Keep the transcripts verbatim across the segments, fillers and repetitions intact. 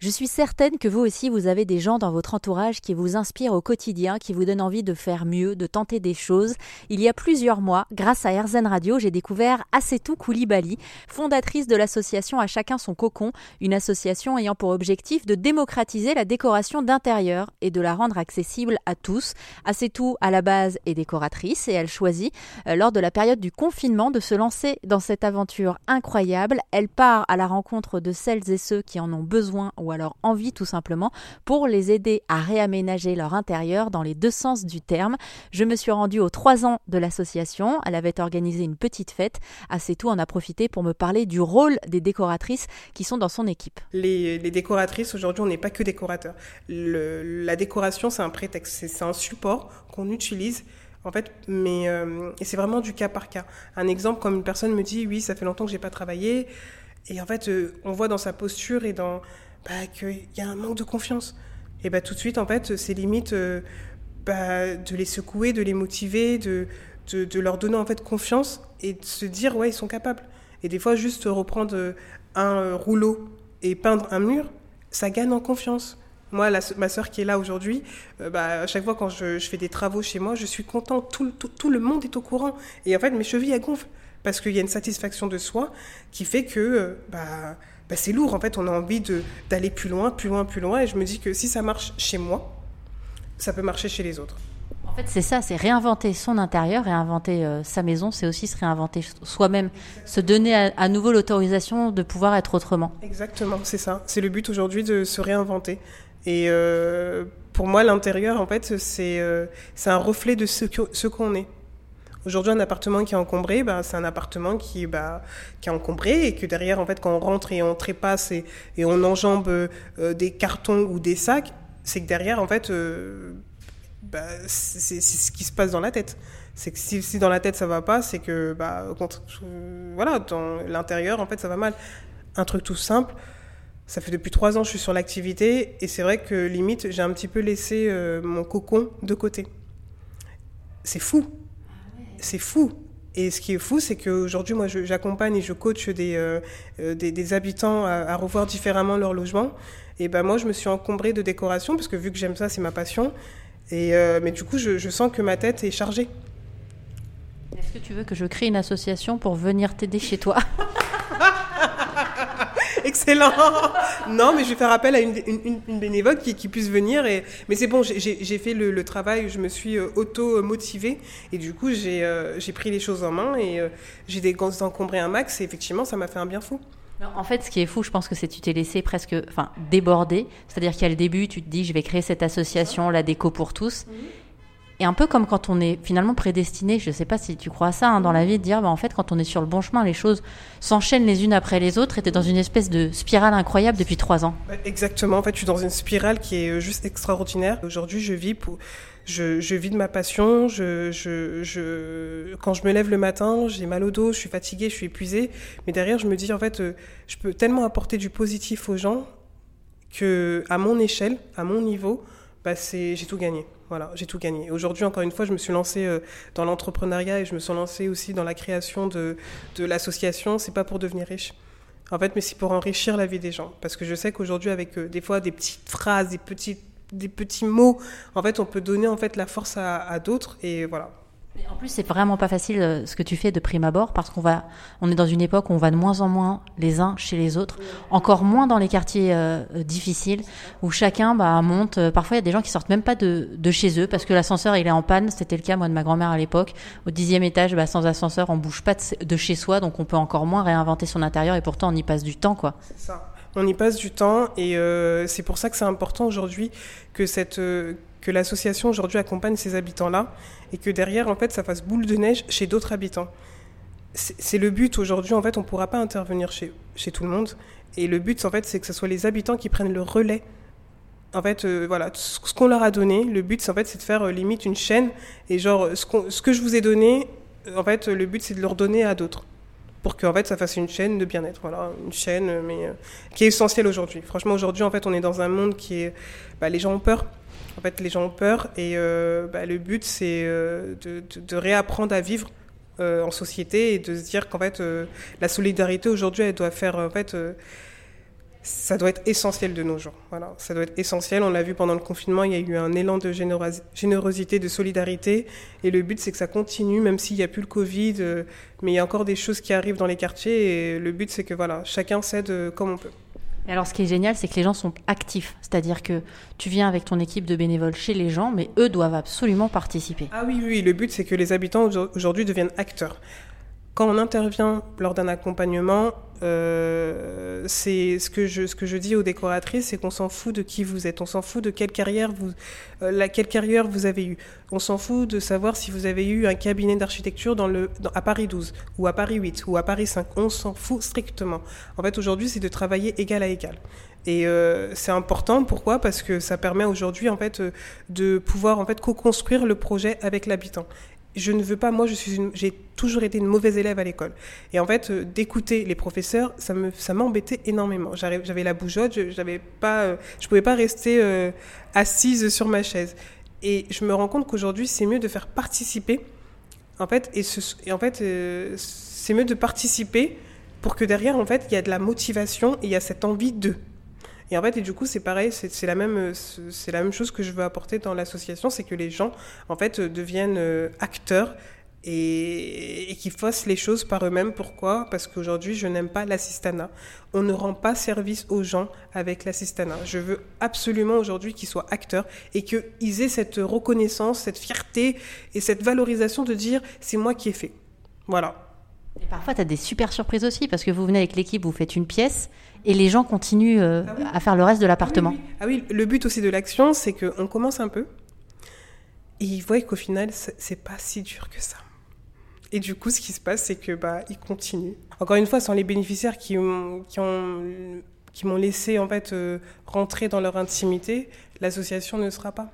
Je suis certaine que vous aussi, vous avez des gens dans votre entourage qui vous inspirent au quotidien, qui vous donnent envie de faire mieux, de tenter des choses. Il y a plusieurs mois, grâce à AirZen Radio, j'ai découvert Assetou Koulibaly, fondatrice de l'association À chacun son cocon, une association ayant pour objectif de démocratiser la décoration d'intérieur et de la rendre accessible à tous. Assetou, à la base, est décoratrice et elle choisit, euh, lors de la période du confinement, de se lancer dans cette aventure incroyable. Elle part à la rencontre de celles et ceux qui en ont besoin ou alors envie tout simplement, pour les aider à réaménager leur intérieur dans les deux sens du terme. Je me suis rendue aux trois ans de l'association, elle avait organisé une petite fête. Assetou en a profité pour me parler du rôle des décoratrices qui sont dans son équipe. Les, les décoratrices, aujourd'hui, on n'est pas que décorateurs. Le, la décoration, c'est un prétexte, c'est, c'est un support qu'on utilise. En fait, mais euh, et c'est vraiment du cas par cas. Un exemple, comme une personne me dit « oui, ça fait longtemps que je n'ai pas travaillé », et en fait, euh, on voit dans sa posture et dans... Bah, qu'il y a un manque de confiance. Et bah, tout de suite, en fait, c'est limite euh, bah, de les secouer, de les motiver, de, de, de leur donner en fait, confiance et de se dire, ouais, ils sont capables. Et des fois, juste reprendre un rouleau et peindre un mur, ça gagne en confiance. Moi, la, ma sœur qui est là aujourd'hui, euh, bah, à chaque fois quand je, je fais des travaux chez moi, je suis contente, tout, tout, tout le monde est au courant. Et en fait, mes chevilles, elles gonflent parce qu'il y a une satisfaction de soi qui fait que... Euh, bah, Ben c'est lourd, en fait, on a envie de, d'aller plus loin, plus loin, plus loin. Et je me dis que si ça marche chez moi, ça peut marcher chez les autres. En fait, c'est ça, c'est réinventer son intérieur, réinventer euh, sa maison, c'est aussi se réinventer soi-même, se donner à, à nouveau l'autorisation de pouvoir être autrement. Exactement, c'est ça. C'est le but aujourd'hui de se réinventer. Et euh, pour moi, l'intérieur, en fait, c'est, euh, c'est un reflet de ce, que, ce qu'on est. Aujourd'hui, un appartement qui est encombré, bah, c'est un appartement qui, bah, qui est encombré et que derrière, en fait, quand on rentre et on trépasse et, et on enjambe euh, des cartons ou des sacs, c'est que derrière, en fait, euh, bah, c'est, c'est, c'est ce qui se passe dans la tête. C'est que si, si dans la tête, ça ne va pas, c'est que bah, contre, euh, voilà, dans l'intérieur, en fait, ça va mal. Un truc tout simple, ça fait depuis trois ans que je suis sur l'activité et c'est vrai que limite, j'ai un petit peu laissé euh, mon cocon de côté. C'est fou. C'est fou. Et ce qui est fou, c'est qu'aujourd'hui, moi, je, j'accompagne et je coach des, euh, des, des habitants à, à revoir différemment leur logement. Et ben moi, je me suis encombrée de décoration parce que vu que j'aime ça, c'est ma passion. Et, euh, mais du coup, je, je sens que ma tête est chargée. Est-ce que tu veux que je crée une association pour venir t'aider chez toi ? Excellent. Non, mais je vais faire appel à une, une, une bénévole qui, qui puisse venir. Et... Mais c'est bon, j'ai, j'ai fait le, le travail, je me suis auto-motivée. Et du coup, j'ai, euh, j'ai pris les choses en main et euh, j'ai désencombré un max. Et effectivement, ça m'a fait un bien fou. Non, en fait, ce qui est fou, je pense que c'est que tu t'es laissé presque enfin, déborder. C'est-à-dire qu'à le début, tu te dis, je vais créer cette association, La Déco pour Tous. Mmh. Et un peu comme quand on est finalement prédestiné, je ne sais pas si tu crois à ça, hein, dans la vie, de dire bah, en fait, quand on est sur le bon chemin, les choses s'enchaînent les unes après les autres et tu es dans une espèce de spirale incroyable depuis trois ans. Exactement, en fait, je suis dans une spirale qui est juste extraordinaire. Aujourd'hui, je vis, pour... je, je vis de ma passion. Je, je, je... Quand je me lève le matin, j'ai mal au dos, je suis fatiguée, je suis épuisée. Mais derrière, je me dis en fait, je peux tellement apporter du positif aux gens qu'à mon échelle, à mon niveau, bah, c'est... j'ai tout gagné. Voilà, j'ai tout gagné. Aujourd'hui, encore une fois, je me suis lancée dans l'entrepreneuriat et je me suis lancée aussi dans la création de, de l'association. C'est pas pour devenir riche, en fait, mais c'est pour enrichir la vie des gens. Parce que je sais qu'aujourd'hui, avec des fois des petites phrases, des petits, des petits mots, en fait, on peut donner en fait la force à, à d'autres. Et voilà. En plus, c'est vraiment pas facile ce que tu fais de prime abord parce qu'on va, on est dans une époque où on va de moins en moins les uns chez les autres, encore moins dans les quartiers euh, difficiles où chacun bah, monte. Parfois, il y a des gens qui sortent même pas de, de chez eux parce que l'ascenseur il est en panne. C'était le cas moi de ma grand-mère à l'époque. Au dixième étage, bah, sans ascenseur, on bouge pas de, de chez soi, donc on peut encore moins réinventer son intérieur et pourtant on y passe du temps, quoi. C'est ça. On y passe du temps et euh, c'est pour ça que c'est important aujourd'hui que cette euh, que l'association aujourd'hui accompagne ces habitants-là et que derrière, en fait, ça fasse boule de neige chez d'autres habitants. C'est, c'est le but aujourd'hui, en fait, on ne pourra pas intervenir chez, chez tout le monde. Et le but, en fait, c'est que ce soit les habitants qui prennent le relais. En fait, euh, voilà, ce, ce qu'on leur a donné, le but, c'est, en fait, c'est de faire euh, limite une chaîne. Et genre, ce, qu'on, ce que je vous ai donné, en fait, le but, c'est de le redonner à d'autres. Pour que en fait, ça fasse une chaîne de bien-être, voilà, une chaîne mais, euh, qui est essentielle aujourd'hui. Franchement, aujourd'hui, en fait, on est dans un monde qui est... Bah, les gens ont peur. En fait, les gens ont peur et euh, bah, le but, c'est euh, de, de, de réapprendre à vivre euh, en société et de se dire qu'en fait, euh, la solidarité aujourd'hui, elle doit faire en fait, euh, ça doit être essentiel de nos jours. Voilà, ça doit être essentiel. On l'a vu pendant le confinement, il y a eu un élan de générosité, de solidarité. Et le but, c'est que ça continue, même s'il n'y a plus le Covid. Mais il y a encore des choses qui arrivent dans les quartiers. Et le but, c'est que voilà, chacun s'aide comme on peut. Et alors, ce qui est génial, c'est que les gens sont actifs. C'est-à-dire que tu viens avec ton équipe de bénévoles chez les gens, mais eux doivent absolument participer. Ah oui, oui. Le but, c'est que les habitants aujourd'hui deviennent acteurs. Quand on intervient lors d'un accompagnement, euh, c'est ce que je ce que je dis aux décoratrices, c'est qu'on s'en fout de qui vous êtes, on s'en fout de quelle carrière vous euh, la quelle carrière vous avez eue, on s'en fout de savoir si vous avez eu un cabinet d'architecture dans le dans, à Paris douze ou à Paris huit ou à Paris cinq, on s'en fout strictement. En fait, aujourd'hui, c'est de travailler égal à égal. Et euh, c'est important, pourquoi ? Parce que ça permet aujourd'hui en fait euh, de pouvoir en fait co-construire le projet avec l'habitant. Je ne veux pas, moi, je suis une, j'ai toujours été une mauvaise élève à l'école. Et en fait, euh, d'écouter les professeurs, ça, me, ça m'embêtait énormément. J'arrive, j'avais la bougeotte, je ne euh, pouvais pas rester euh, assise sur ma chaise. Et je me rends compte qu'aujourd'hui, c'est mieux de faire participer. En fait, et ce, et en fait euh, c'est mieux de participer pour que derrière, en fait, il y a de la motivation et il y a cette envie de... Et en fait, et du coup, c'est pareil, c'est, c'est, la même, c'est la même chose que je veux apporter dans l'association, c'est que les gens, en fait, deviennent acteurs et, et qu'ils fassent les choses par eux-mêmes. Pourquoi ? Parce qu'aujourd'hui, je n'aime pas l'assistanat. On ne rend pas service aux gens avec l'assistanat. Je veux absolument aujourd'hui qu'ils soient acteurs et qu'ils aient cette reconnaissance, cette fierté et cette valorisation de dire « c'est moi qui ai fait ». Voilà. Et parfois, tu as des super surprises aussi, parce que vous venez avec l'équipe, vous faites une pièce, et les gens continuent euh, ah oui. à faire le reste de l'appartement. Ah oui, oui. Ah oui, le but aussi de l'action, c'est qu'on commence un peu, et ils voient qu'au final, c'est pas si dur que ça. Et du coup, ce qui se passe, c'est que bah, ils continuent. Encore une fois, sans les bénéficiaires qui, ont, qui, ont, qui m'ont laissé en fait, euh, rentrer dans leur intimité, l'association ne sera pas.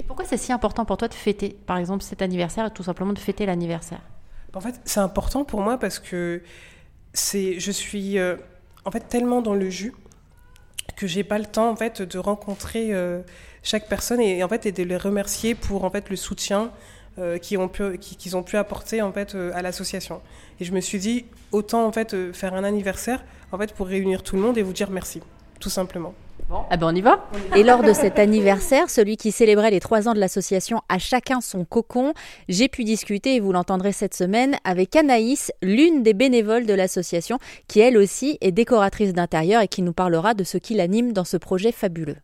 Et pourquoi c'est si important pour toi de fêter, par exemple, cet anniversaire, tout simplement de fêter l'anniversaire ? En fait, c'est important pour moi parce que c'est, je suis euh, en fait, tellement dans le jus que je n'ai pas le temps en fait, de rencontrer euh, chaque personne et, en fait, et de les remercier pour en fait, le soutien euh, qu'ils ont pu, qu'ils ont pu apporter en fait, euh, à l'association. Et je me suis dit, autant en fait, euh, faire un anniversaire en fait, pour réunir tout le monde et vous dire merci, tout simplement. Bon. Ah ben on y va. Et lors de cet anniversaire, celui qui célébrait les trois ans de l'association À chacun son cocon, j'ai pu discuter, et vous l'entendrez cette semaine, avec Anaïs, l'une des bénévoles de l'association, qui elle aussi est décoratrice d'intérieur et qui nous parlera de ce qui l'anime dans ce projet fabuleux.